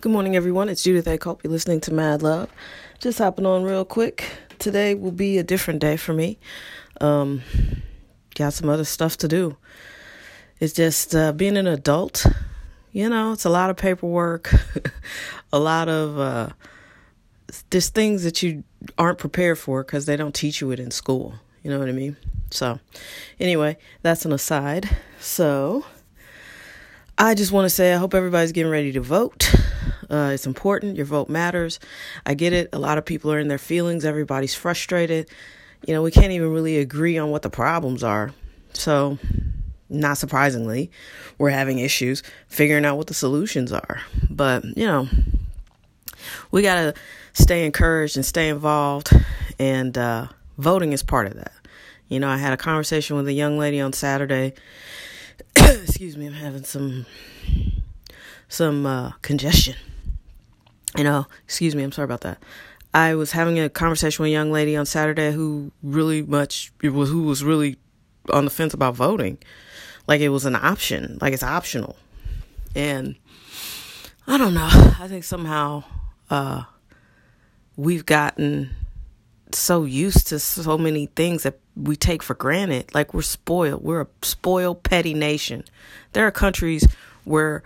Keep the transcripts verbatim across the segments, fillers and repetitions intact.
Good morning, everyone. It's Judith A. Copey listening to Mad Love. Just hopping on real quick. Today will be a different day for me. Um, got some other stuff to do. It's just uh, being an adult. You know, it's a lot of paperwork, a lot of uh, just things that you aren't prepared for because they don't teach you it in school. You know what I mean? So anyway, that's an aside. So I just want to say I hope everybody's getting ready to vote. Uh, it's important. Your vote matters. I get it. A lot of people are in their feelings. Everybody's frustrated. You know, we can't even really agree on what the problems are. So, not surprisingly, we're having issues figuring out what the solutions are. But, you know, we got to stay encouraged and stay involved. And uh, voting is part of that. You know, I had a conversation with a young lady on Saturday. Excuse me, I'm having some some uh, congestion. You know, excuse me, I'm sorry about that. I was having a conversation with a young lady on Saturday who really much, who was really on the fence about voting. Like it was an option, like it's optional. And I don't know, I think somehow uh, we've gotten so used to so many things that we take for granted. Like we're spoiled. We're a spoiled, petty nation. There are countries where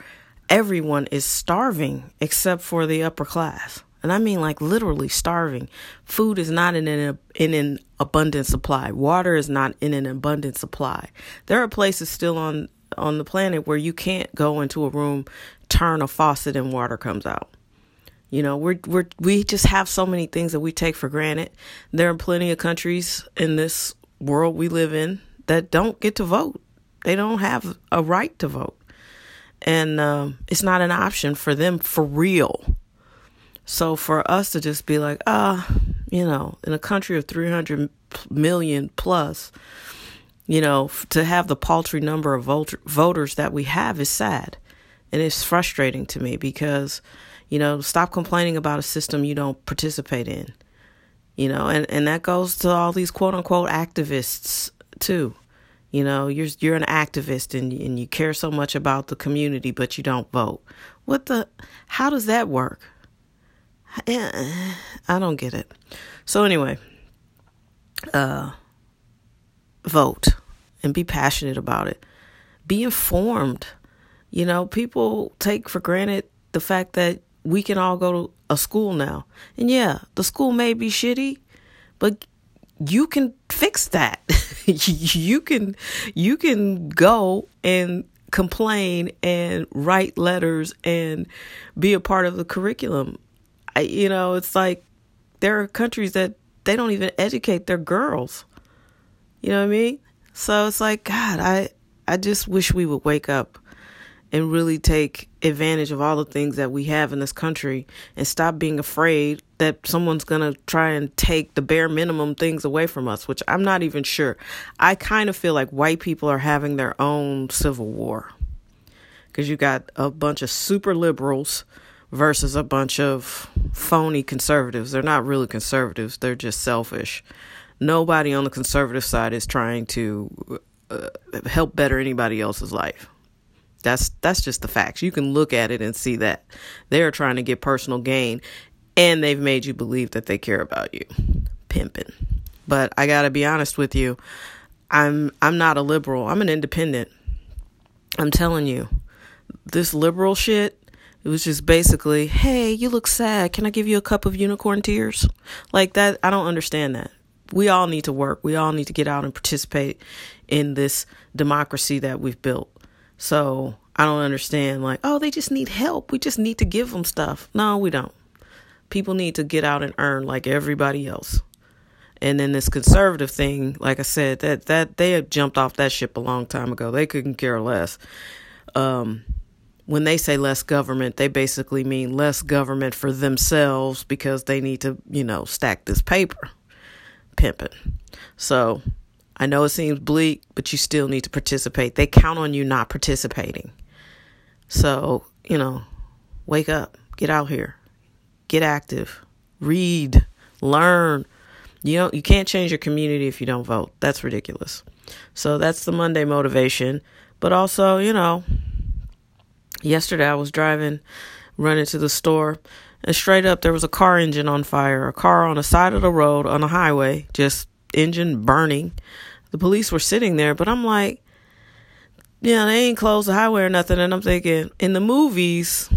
everyone is starving except for the upper class. And I mean like literally starving. Food is not in an, in an abundant supply. Water is not in an abundant supply. There are places still on, on the planet where you can't go into a room, turn a faucet and water comes out. You know, we're, we're, we just have so many things that we take for granted. There are plenty of countries in this world we live in that don't get to vote. They don't have a right to vote. And um, it's not an option for them for real. So for us to just be like, ah, uh, you know, in a country of three hundred million plus, you know, to have the paltry number of voter- voters that we have is sad. And it's frustrating to me because, you know, stop complaining about a system you don't participate in, you know, and, and that goes to all these quote unquote activists, too. You know, you're you're an activist and, and you care so much about the community, but you don't vote. What the? How does that work? I don't get it. So anyway, uh, vote and be passionate about it. Be informed. You know, people take for granted the fact that we can all go to a school now. And yeah, the school may be shitty, but you can fix that. You can you can go and complain and write letters and be a part of the curriculum. I, you know, it's like there are countries that they don't even educate their girls. You know what I mean? So it's like, God, I I just wish we would wake up and really take advantage of all the things that we have in this country and stop being afraid that someone's going to try and take the bare minimum things away from us, which I'm not even sure. I kind of feel like white people are having their own civil war because you got a bunch of super liberals versus a bunch of phony conservatives. They're not really conservatives. They're just selfish. Nobody on the conservative side is trying to uh, help better anybody else's life. That's that's just the facts. You can look at it and see that they're trying to get personal gain and they've made you believe that they care about you. Pimping. But I got to be honest with you. I'm I'm not a liberal. I'm an independent. I'm telling you, this liberal shit, it was just basically, hey, you look sad. Can I give you a cup of unicorn tears? Like that. I don't understand that. We all need to work. We all need to get out and participate in this democracy that we've built. So I don't understand like, oh, they just need help. We just need to give them stuff. No, we don't. People need to get out and earn like everybody else. And then this conservative thing, like I said, that that they had jumped off that ship a long time ago. They couldn't care less. Um, when they say less government, they basically mean less government for themselves because they need to, you know, stack this paper. Pimping. So I know it seems bleak, but you still need to participate. They count on you not participating. So, you know, wake up, get out here, get active, read, learn. You know, you can't change your community if you don't vote. That's ridiculous. So that's the Monday motivation. But also, you know, Yesterday, I was driving, running to the store, and straight up, there was a car engine on fire, a car on the side of the road, on a highway, just engine burning. The police were sitting there, but I'm like, yeah, they ain't closed the highway or nothing. And I'm thinking, in the movies,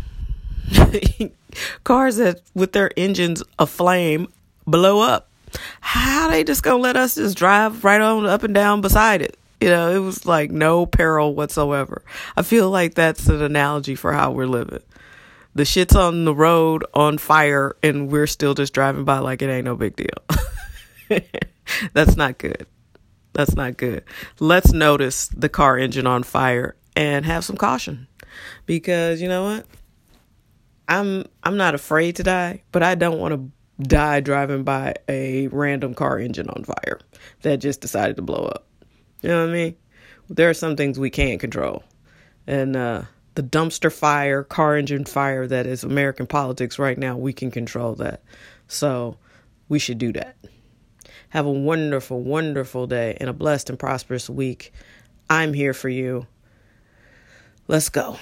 cars that with their engines aflame blow up. How they just gonna let us just drive right on up and down beside it? You know, it was like no peril whatsoever. I feel like that's an analogy for how we're living. The shit's on the road on fire and we're still just driving by like it ain't no big deal. That's not good. That's not good. Let's notice the car engine on fire and have some caution, because you know what? I'm I'm not afraid to die, but I don't want to die driving by a random car engine on fire that just decided to blow up. You know what I mean? There are some things we can't control. And uh, the dumpster fire, car engine fire that is American politics right now, we can control that. So we should do that. Have a wonderful, wonderful day and a blessed and prosperous week. I'm here for you. Let's go.